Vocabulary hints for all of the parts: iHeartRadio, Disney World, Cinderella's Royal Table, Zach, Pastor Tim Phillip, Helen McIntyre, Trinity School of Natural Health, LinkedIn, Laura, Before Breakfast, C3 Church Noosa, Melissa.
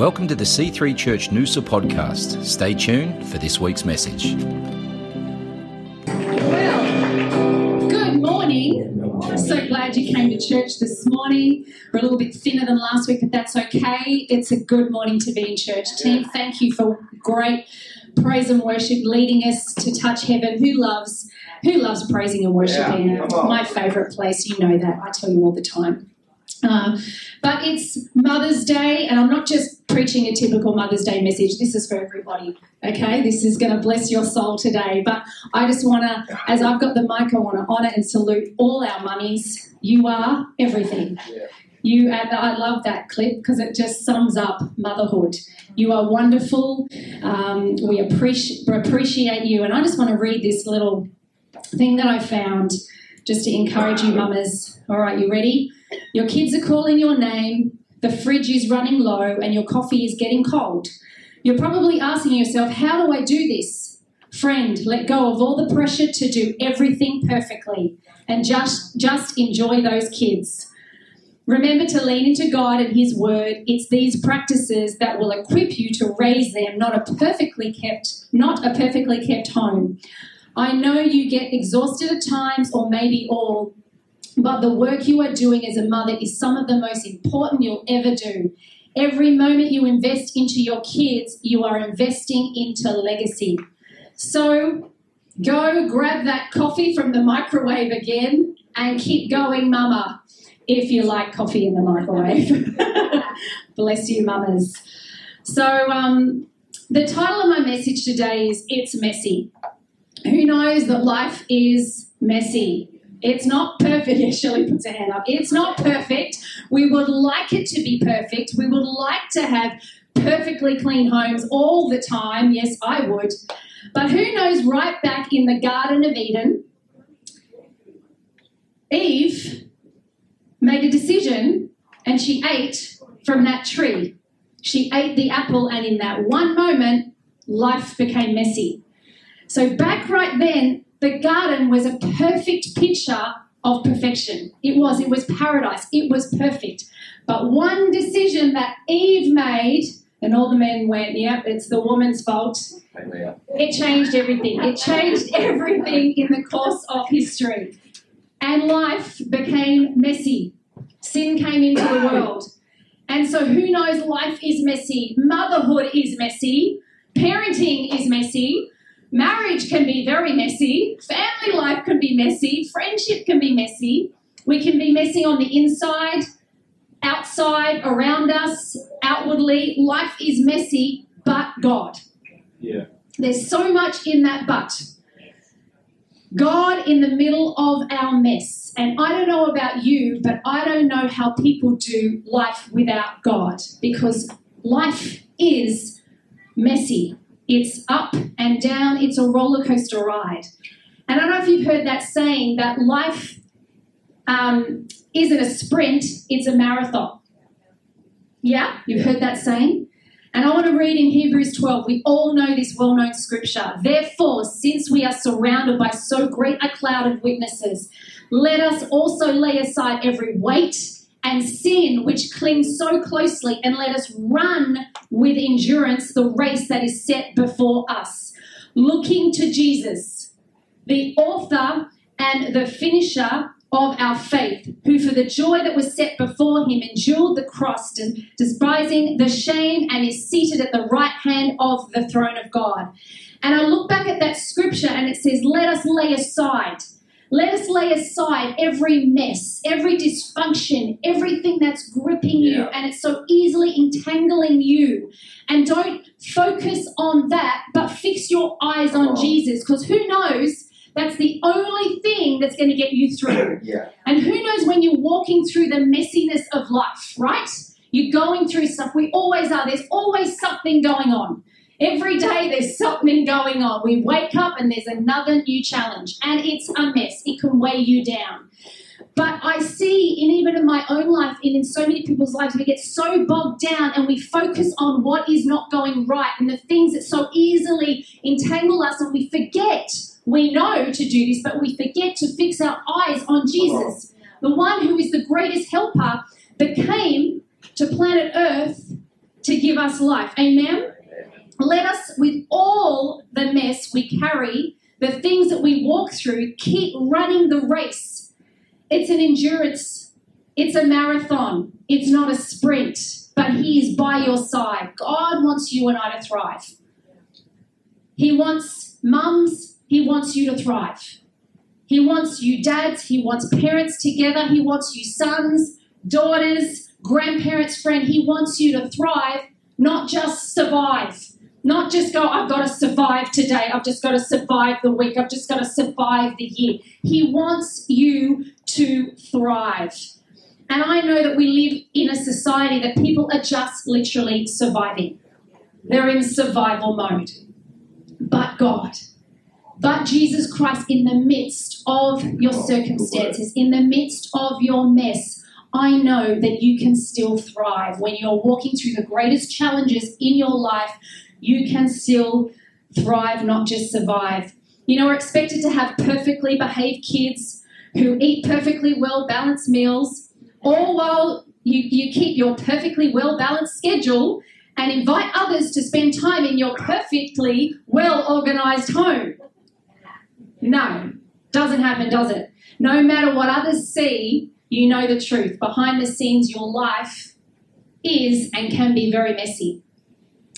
Welcome to the C3 Church Noosa podcast. Stay tuned for this week's message. Well, good morning. I'm so glad you came to church this morning. We're a little bit thinner than last week, but that's okay. It's a good morning to be in church. Team, thank you for great praise and worship leading us to touch heaven. Who loves praising and worshiping? My favourite place, you know that. I tell you all the time. But it's Mother's Day, and I'm not just preaching a typical Mother's Day message. This is for everybody, okay? This is going to bless your soul today. But I just want to, as I've got the mic, I want to honour and salute all our mummies. You are everything. Yeah. I love that clip because it just sums up motherhood. You are wonderful. We appreciate you. And I just want to read this little thing that I found just to encourage you, mamas. All right, you ready? Your kids are calling your name, the fridge is running low, and your coffee is getting cold. You're probably asking yourself, how do I do this? Friend, let go of all the pressure to do everything perfectly and just enjoy those kids. Remember to lean into God and His Word. It's these practices that will equip you to raise them, not a perfectly kept home. I know you get exhausted at times, or maybe all, but the work you are doing as a mother is some of the most important you'll ever do. Every moment you invest into your kids, you are investing into legacy. So go grab that coffee from the microwave again and keep going, mama, if you like coffee in the microwave. Bless you, mamas. So the title of my message today is It's Messy. Who knows that life is messy? It's not perfect. Yeah, Shelley puts her hand up. It's not perfect. We would like it to be perfect. We would like to have perfectly clean homes all the time. Yes, I would. But who knows, right back in the Garden of Eden, Eve made a decision and she ate from that tree. She ate the apple, and in that one moment, life became messy. So back right then, the garden was a perfect picture of perfection. It was paradise. It was perfect. But one decision that Eve made, and all the men went, yep, it's the woman's fault. It changed everything. It changed everything in the course of history. And life became messy. Sin came into the world. And so who knows, life is messy. Motherhood is messy. Parenting is messy. Marriage can be very messy. Family life can be messy. Friendship can be messy. We can be messy on the inside, outside, around us, outwardly. Life is messy, but God. Yeah. There's so much in that but. God in the middle of our mess. And I don't know about you, but I don't know how people do life without God, because life is messy. It's up and down. It's a roller coaster ride. And I don't know if you've heard that saying that life isn't a sprint, it's a marathon. Yeah, you've heard that saying? And I want to read in Hebrews 12. We all know this well-known scripture. Therefore, since we are surrounded by so great a cloud of witnesses, let us also lay aside every weight and sin which clings so closely, and let us run with endurance the race that is set before us, looking to Jesus, the author and the finisher of our faith, who for the joy that was set before him endured the cross, despising the shame, and is seated at the right hand of the throne of God. And I look back at that scripture and it says, let us lay aside every mess, every dysfunction, everything that's gripping you and it's so easily entangling you. And don't focus on that, but fix your eyes on Jesus, because who knows, that's the only thing that's going to get you through. Yeah. And who knows, when you're walking through the messiness of life, right? You're going through stuff. We always are. There's always something going on. Every day there's something going on. We wake up and there's another new challenge, and it's a mess. It can weigh you down. But I see, and even in my own life and in so many people's lives, we get so bogged down and we focus on what is not going right and the things that so easily entangle us, and we forget. We know to do this, but we forget to fix our eyes on Jesus, the one who is the greatest helper that came to planet Earth to give us life. Amen? Let us, with all the mess we carry, the things that we walk through, keep running the race. It's an endurance. It's a marathon. It's not a sprint, but He is by your side. God wants you and I to thrive. He wants mums. He wants you to thrive. He wants you dads. He wants parents together. He wants you sons, daughters, grandparents, friend. He wants you to thrive, not just survive. Not just go, I've got to survive today. I've just got to survive the week. I've just got to survive the year. He wants you to thrive. And I know that we live in a society that people are just literally surviving. They're in survival mode. But God, but Jesus Christ, in the midst of your circumstances, in the midst of your mess, I know that you can still thrive. When you're walking through the greatest challenges in your life, you can still thrive, not just survive. You know, we're expected to have perfectly behaved kids who eat perfectly well-balanced meals, all while you keep your perfectly well-balanced schedule and invite others to spend time in your perfectly well-organized home. No, doesn't happen, does it? No matter what others see, you know the truth. Behind the scenes, your life is and can be very messy.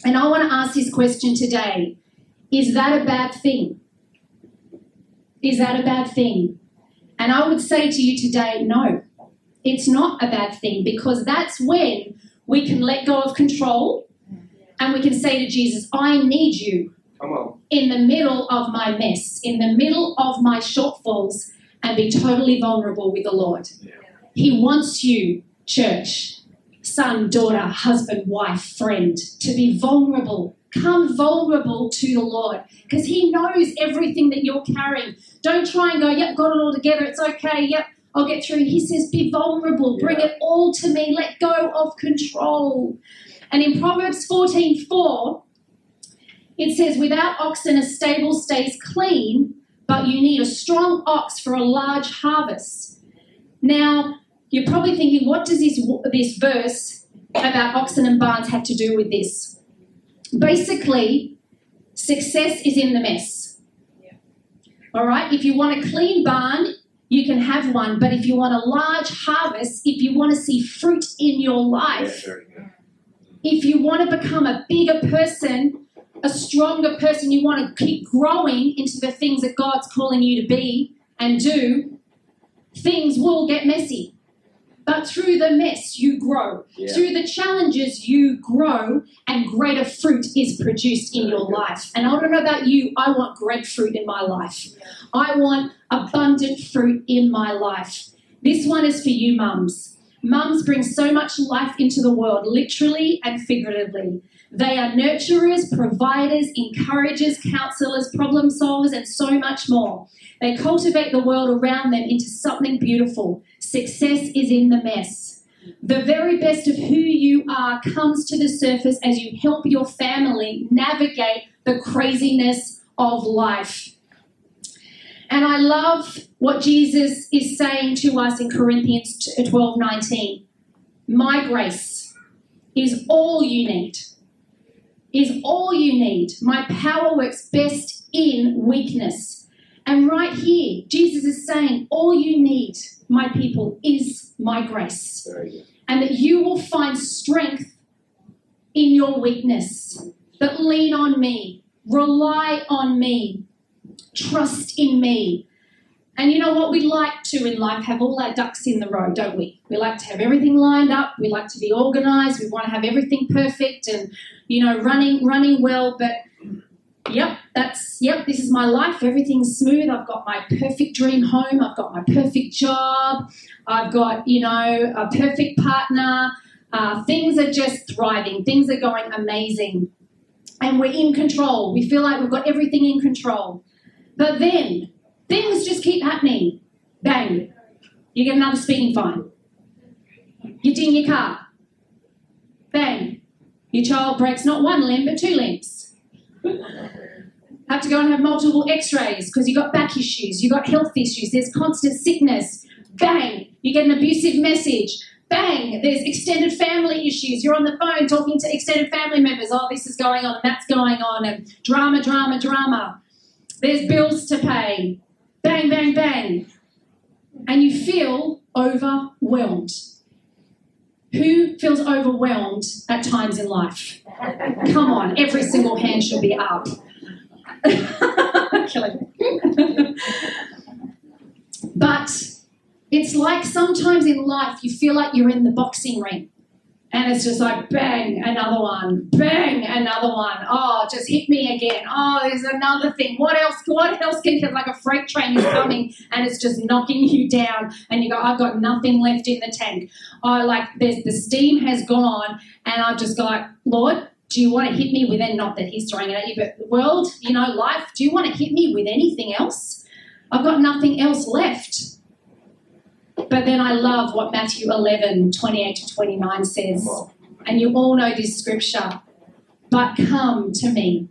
And I want to ask this question today. Is that a bad thing? Is that a bad thing? And I would say to you today, no, it's not a bad thing, because that's when we can let go of control and we can say to Jesus, I need you in the middle of my mess, in the middle of my shortfalls, and be totally vulnerable with the Lord. Yeah. He wants you, church, son, daughter, husband, wife, friend, to be vulnerable. Come vulnerable to the Lord, because He knows everything that you're carrying. Don't try and go, yep, got it all together, it's okay, yep, I'll get through. He says, be vulnerable, bring it all to me, let go of control. And in Proverbs 14:4, it says, without oxen a stable stays clean, but you need a strong ox for a large harvest. Now, you're probably thinking, what does this verse about oxen and barns have to do with this? Basically, success is in the mess. All right? If you want a clean barn, you can have one. But if you want a large harvest, if you want to see fruit in your life, if you want to become a bigger person, a stronger person, you want to keep growing into the things that God's calling you to be and do, things will get messy. But through the mess, you grow. Yeah. Through the challenges, you grow, and greater fruit is produced in your life. And I don't know about you, I want great fruit in my life. I want abundant fruit in my life. This one is for you, mums. Mums bring so much life into the world, literally and figuratively. They are nurturers, providers, encouragers, counselors, problem solvers, and so much more. They cultivate the world around them into something beautiful. Success is in the mess. The very best of who you are comes to the surface as you help your family navigate the craziness of life. And I love what Jesus is saying to us in Corinthians 12:19. My grace is all you need. Is all you need. My power works best in weakness. And right here, Jesus is saying, all you need, my people, is my grace. And that you will find strength in your weakness. But lean on me. Rely on me. Trust in me. And you know what? We like to, in life, have all our ducks in the row, don't we? We like to have everything lined up. We like to be organised. We want to have everything perfect and, you know, running well. But, this is my life. Everything's smooth. I've got my perfect dream home. I've got my perfect job. I've got, you know, a perfect partner. Things are just thriving. Things are going amazing. And we're in control. We feel like we've got everything in control. But then things just keep happening. Bang. You get another speeding fine. You ding your car. Bang. Your child breaks not one limb but two limbs. Have to go and have multiple x-rays because you've got back issues, you've got health issues, there's constant sickness. Bang. You get an abusive message. bang, there's extended family issues. You're on the phone talking to extended family members. Oh, this is going on, that's going on, and drama, drama, drama. There's bills to pay. Bang, bang, bang. And you feel overwhelmed. Who feels overwhelmed at times in life? Come on, every single hand should be up. Killing me. But it's like sometimes in life you feel like you're in the boxing ring and it's just like bang, another one, bang, another one. Oh, just hit me again. Oh, there's another thing. What else can feel like a freight train is coming and it's just knocking you down and you go, I've got nothing left in the tank. Oh, like the steam has gone and I've just got, Lord, do you want to hit me with anything? Not that he's throwing it at you, but the world, you know, life, do you want to hit me with anything else? I've got nothing else left. But then I love what Matthew 11:28-29 says. And you all know this scripture. But come to me,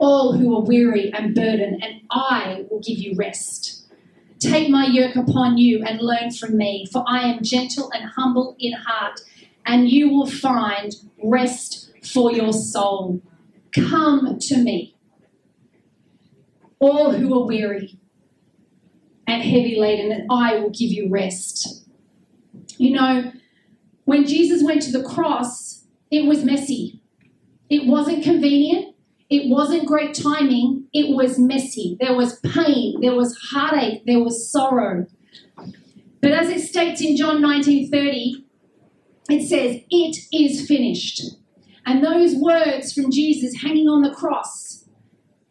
all who are weary and burdened, and I will give you rest. Take my yoke upon you and learn from me, for I am gentle and humble in heart, and you will find rest for your soul. Come to me, all who are weary and heavy laden, and I will give you rest. You know, when Jesus went to the cross, it was messy. It wasn't convenient. It wasn't great timing. It was messy. There was pain. There was heartache. There was sorrow. But as it states in John 19:30, it says, it is finished. And those words from Jesus hanging on the cross,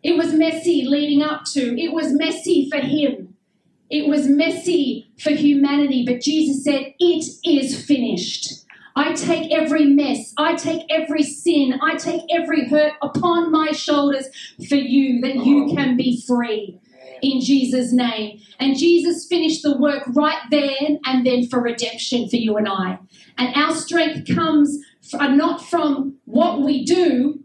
it was messy leading up to, it was messy for him. It was messy for humanity, but Jesus said, it is finished. I take every mess, I take every sin, I take every hurt upon my shoulders for you, that you can be free in Jesus' name. And Jesus finished the work right then and then for redemption for you and I. And our strength comes not from what we do,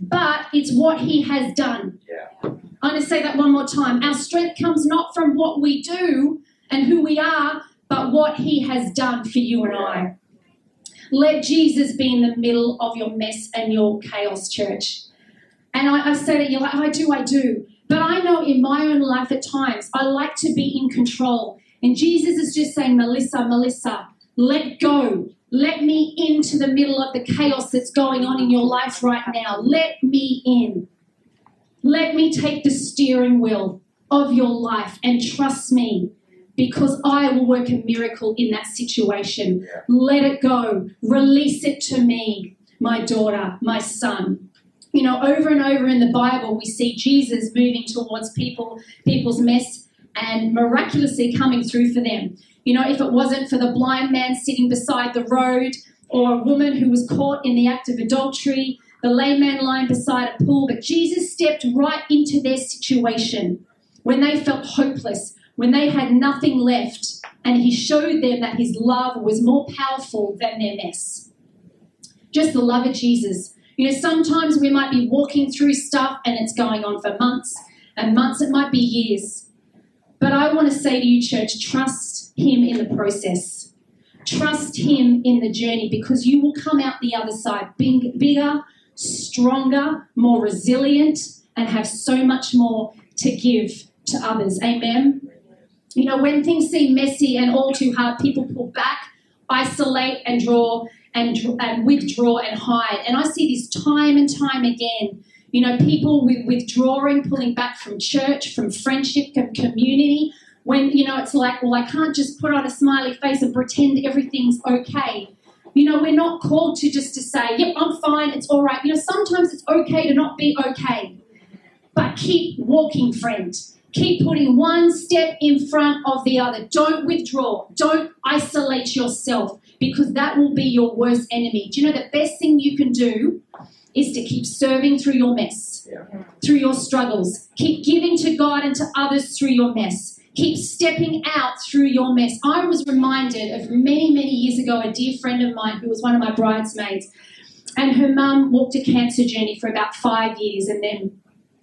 but it's what he has done. Yeah. I'm going to say that one more time. Our strength comes not from what we do and who we are, but what he has done for you and I. Let Jesus be in the middle of your mess and your chaos, church. And I say that you're like, I do. But I know in my own life at times, I like to be in control. And Jesus is just saying, Melissa, let go. Let me into the middle of the chaos that's going on in your life right now. Let me in. Let me take the steering wheel of your life and trust me, because I will work a miracle in that situation. Let it go. Release it to me, my daughter, my son. You know, over and over in the Bible, we see Jesus moving towards people's mess and miraculously coming through for them. You know, if it wasn't for the blind man sitting beside the road, or a woman who was caught in the act of adultery, the lame man lying beside a pool, but Jesus stepped right into their situation when they felt hopeless, when they had nothing left, and he showed them that his love was more powerful than their mess. Just the love of Jesus. You know, sometimes we might be walking through stuff and it's going on for months and months, it might be years. But I want to say to you, church, trust him in the process. Trust him in the journey, because you will come out the other side bigger, stronger, more resilient, and have so much more to give to others. Amen? You know, when things seem messy and all too hard, people pull back, isolate, and draw, and withdraw and hide. And I see this time and time again. You know, people withdrawing, pulling back from church, from friendship, from community, when, you know, it's like, well, I can't just put on a smiley face and pretend everything's okay. You know, we're not called to say, yep, I'm fine, it's all right. You know, sometimes it's okay to not be okay. But keep walking, friend. Keep putting one step in front of the other. Don't withdraw. Don't isolate yourself, because that will be your worst enemy. Do you know the best thing you can do is to keep serving through your mess, through your struggles. Keep giving to God and to others through your mess. Keep stepping out through your mess. I was reminded of many years ago, a dear friend of mine who was one of my bridesmaids, and her mum walked a cancer journey for about 5 years and then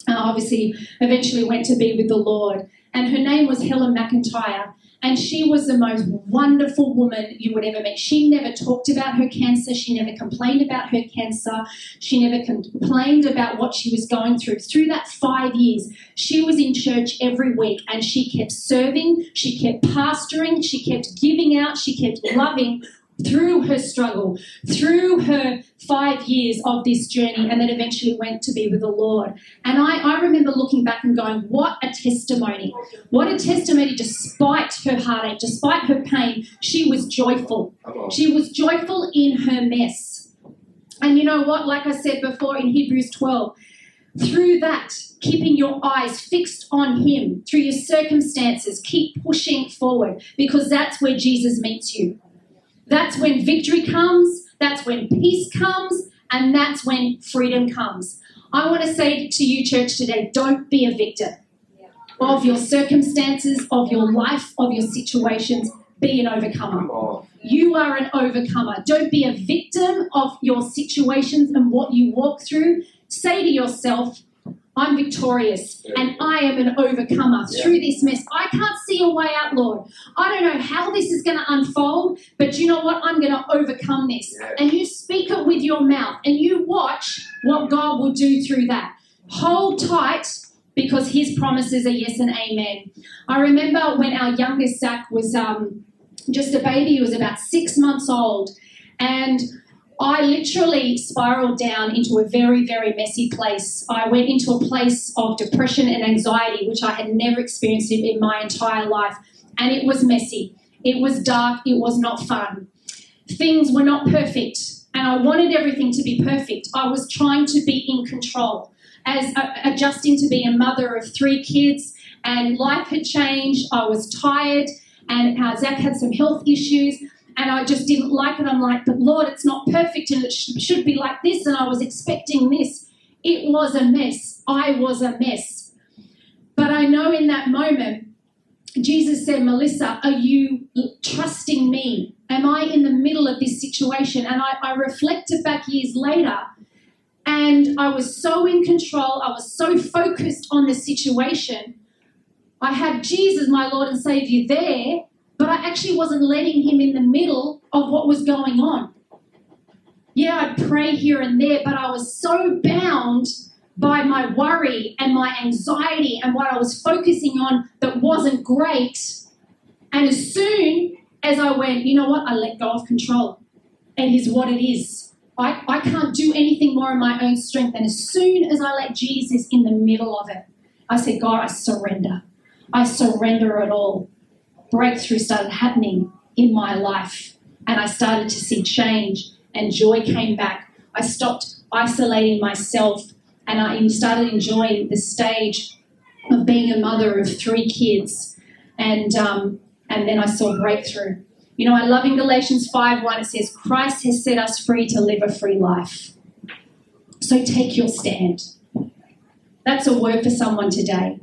obviously eventually went to be with the Lord. and her name was Helen McIntyre, and she was the most wonderful woman you would ever meet. She never talked about her cancer. She never complained about her cancer. She never complained about what she was going through. Through that 5 years, she was in church every week, and she kept serving. She kept pastoring. She kept giving out. She kept loving through her struggle, through her 5 years of this journey, and then eventually went to be with the Lord. And I remember looking back and going, what a testimony. What a testimony. Despite her heartache, despite her pain, she was joyful. She was joyful in her mess. And you know what? Like I said before in Hebrews 12, through that, keeping your eyes fixed on Him, through your circumstances, keep pushing forward, because that's where Jesus meets you. That's when victory comes, that's when peace comes, and that's when freedom comes. I want to say to you, church, today, don't be a victim of your circumstances, of your life, of your situations. Be an overcomer. You are an overcomer. Don't be a victim of your situations and what you walk through. Say to yourself, I'm victorious and I am an overcomer through this mess. I can't see a way out, Lord. I don't know how this is going to unfold, but you know what? I'm going to overcome this. And you speak it with your mouth and you watch what God will do through that. Hold tight, because His promises are yes and amen. I remember when our youngest Zach was just a baby. He was about 6 months old, and I literally spiraled down into a very, very messy place. I went into a place of depression and anxiety, which I had never experienced in my entire life. And it was messy. It was dark. It was not fun. Things were not perfect. And I wanted everything to be perfect. I was trying to be in control, as adjusting to be a mother of 3 kids. And life had changed. I was tired. And Zach had some health issues. And I just didn't like it. I'm like, but Lord, it's not perfect and it should be like this. And I was expecting this. It was a mess. I was a mess. But I know in that moment, Jesus said, Melissa, are you trusting me? Am I in the middle of this situation? And I reflected back years later, and I was so in control. I was so focused on the situation. I had Jesus, my Lord and Savior, there, but I actually wasn't letting Him in the middle of what was going on. Yeah, I'd pray here and there, but I was so bound by my worry and my anxiety and what I was focusing on that wasn't great. And as soon as I went, you know what, I let go of control. It is what it is. I can't do anything more in my own strength. And as soon as I let Jesus in the middle of it, I said, God, I surrender. I surrender it all. Breakthrough started happening in my life, and I started to see change, and joy came back. I stopped isolating myself, and I started enjoying the stage of being a mother of 3 kids, and then I saw breakthrough. You know, I love in Galatians 5:1, it says, Christ has set us free to live a free life. So take your stand. That's a word for someone today.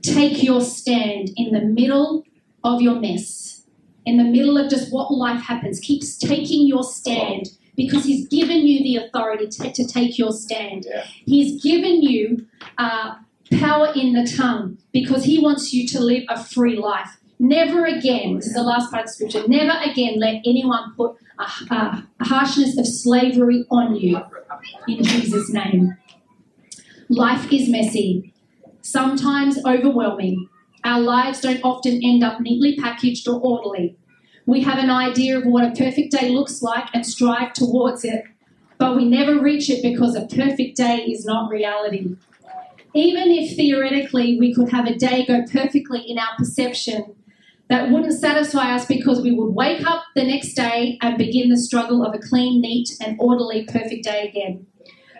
Take your stand in the middle of your mess, in the middle of just what life happens. Keep taking your stand, because He's given you the authority to take your stand. He's given you power in the tongue, because He wants you to live a free life. Never again, this is the last part of Scripture, never again let anyone put a harshness of slavery on you, in Jesus' name. Life is messy, sometimes overwhelming. Our lives don't often end up neatly packaged or orderly. We have an idea of what a perfect day looks like and strive towards it, but we never reach it, because a perfect day is not reality. Even if theoretically we could have a day go perfectly in our perception, that wouldn't satisfy us, because we would wake up the next day and begin the struggle of a clean, neat, and orderly perfect day again.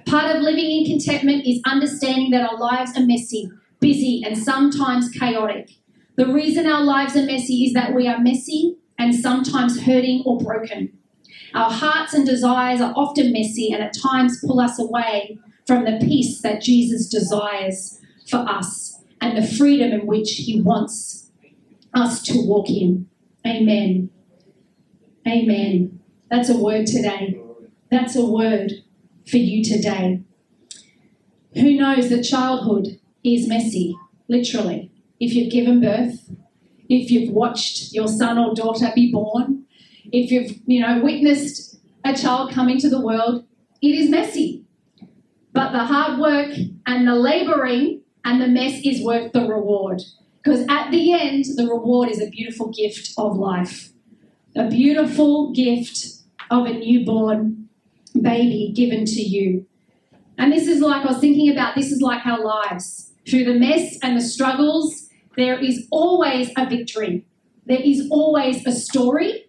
Part of living in contentment is understanding that our lives are messy, busy, and sometimes chaotic. The reason our lives are messy is that we are messy and sometimes hurting or broken. Our hearts and desires are often messy, and at times pull us away from the peace that Jesus desires for us and the freedom in which He wants us to walk in. Amen. Amen. That's a word today. That's a word for you today. Who knows that childhood is messy, literally. if you've given birth, if you've watched your son or daughter be born, if you've, witnessed a child come into the world, it is messy. But the hard work and the labouring and the mess is worth the reward. Because at the end, the reward is a beautiful gift of life, a beautiful gift of a newborn baby given to you. And this is like, I was thinking about, this is like our lives. Through the mess and the struggles, there is always a victory. There is always a story.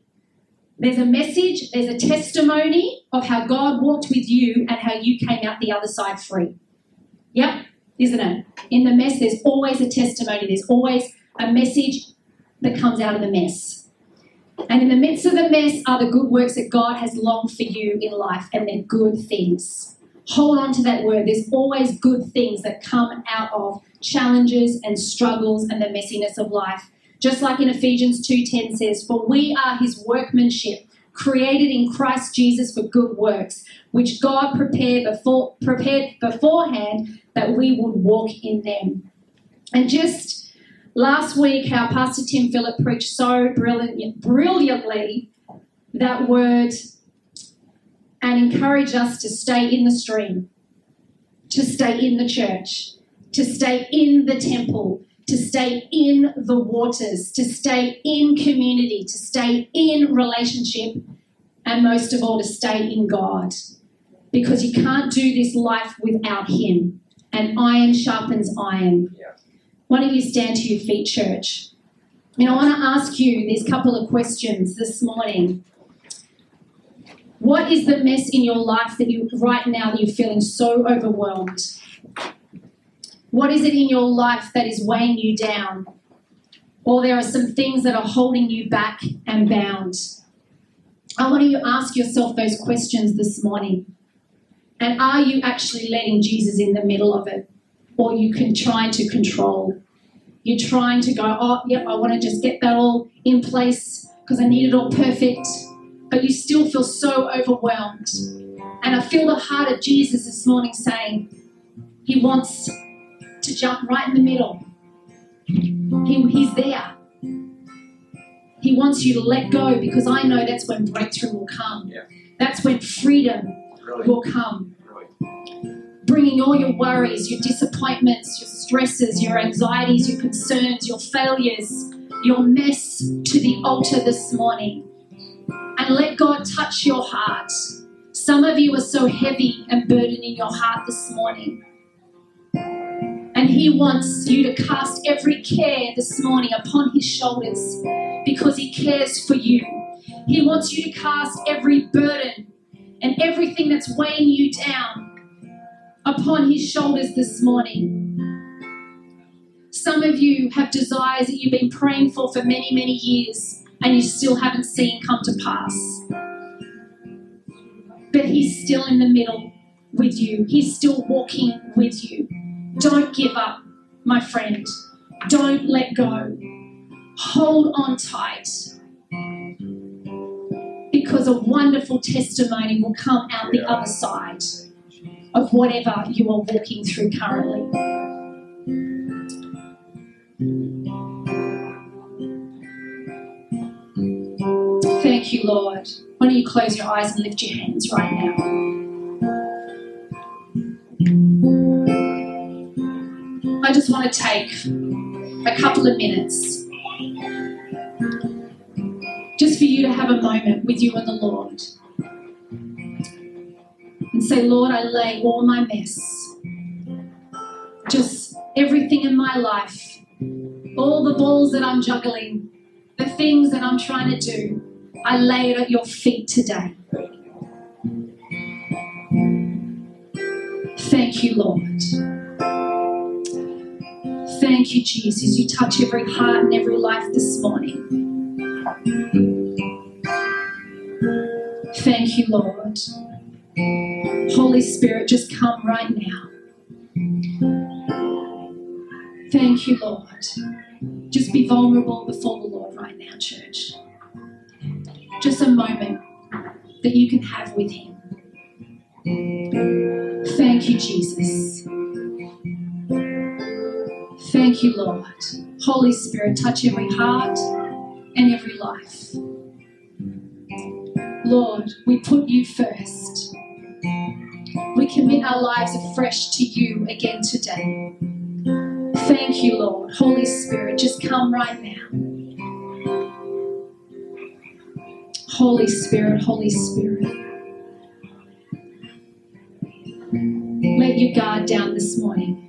There's a message, there's a testimony of how God walked with you and how you came out the other side free. Yep, isn't it? In the mess, there's always a testimony. There's always a message that comes out of the mess. And in the midst of the mess are the good works that God has longed for you in life, and they're good things. Hold on to that word. There's always good things that come out of challenges and struggles and the messiness of life. Just like in Ephesians 2:10 says, "For we are his workmanship, created in Christ Jesus for good works, which God prepared beforehand that we would walk in them." And just last week, how Pastor Tim Phillip preached so brilliantly that word and encouraged us to stay in the stream, to stay in the church, to stay in the temple, to stay in the waters, to stay in community, to stay in relationship, and most of all, to stay in God. Because you can't do this life without him. And iron sharpens iron. Yeah. Why don't you stand to your feet, church? And I want to ask you these couple of questions this morning. What is the mess in your life that you right now that you're feeling so overwhelmed? What is it in your life that is weighing you down? Or there are some things that are holding you back and bound. I want you to ask yourself those questions this morning. And are you actually letting Jesus in the middle of it? Or you can try to control? You're trying to go, oh, yep, I want to just get that all in place because I need it all perfect. But you still feel so overwhelmed. And I feel the heart of Jesus this morning saying he wants to jump right in the middle. He's there. He wants you to let go, because I know that's when breakthrough will come. Yeah. That's when freedom will come. Bringing all your worries, your disappointments, your stresses, your anxieties, your concerns, your failures, your mess to the altar this morning. And let God touch your heart. Some of you are so heavy and burdening your heart this morning. And he wants you to cast every care this morning upon his shoulders, because he cares for you. He wants you to cast every burden and everything that's weighing you down upon his shoulders this morning. Some of you have desires that you've been praying for many, many years and you still haven't seen come to pass. But he's still in the middle with you. He's still walking with you. Don't give up, my friend. Don't let go. Hold on tight, because a wonderful testimony will come out the other side of whatever you are walking through currently. Thank you, Lord. Why don't you close your eyes and lift your hands right now? I just want to take a couple of minutes just for you to have a moment with you and the Lord and say, Lord, I lay all my mess, just everything in my life, all the balls that I'm juggling, the things that I'm trying to do, I lay it at your feet today. Thank you, Lord. Thank you, Jesus. You touch every heart and every life this morning. Thank you, Lord. Holy Spirit, just come right now. Thank you, Lord. Just be vulnerable before the Lord right now, church. Just a moment that you can have with him. Thank you, Jesus. Thank you, Lord. Holy Spirit, touch every heart and every life. Lord, we put you first. We commit our lives afresh to you again today. Thank you, Lord. Holy Spirit, just come right now. Holy Spirit, Holy Spirit. Let your guard down this morning.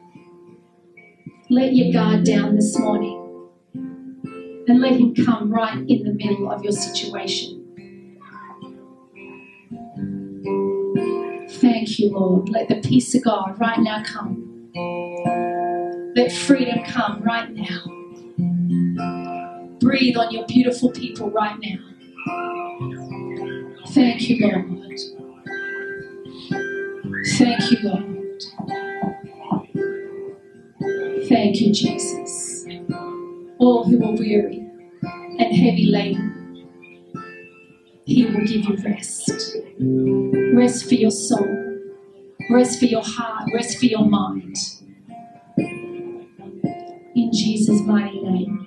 Let your guard down this morning. And let him come right in the middle of your situation. Thank you, Lord. Let the peace of God right now come. Let freedom come right now. Breathe on your beautiful people right now. Thank you, Lord. Thank you, Lord. Thank you, Jesus. All who are weary and heavy laden, he will give you rest. Rest for your soul. Rest for your heart. Rest for your mind. In Jesus' mighty name.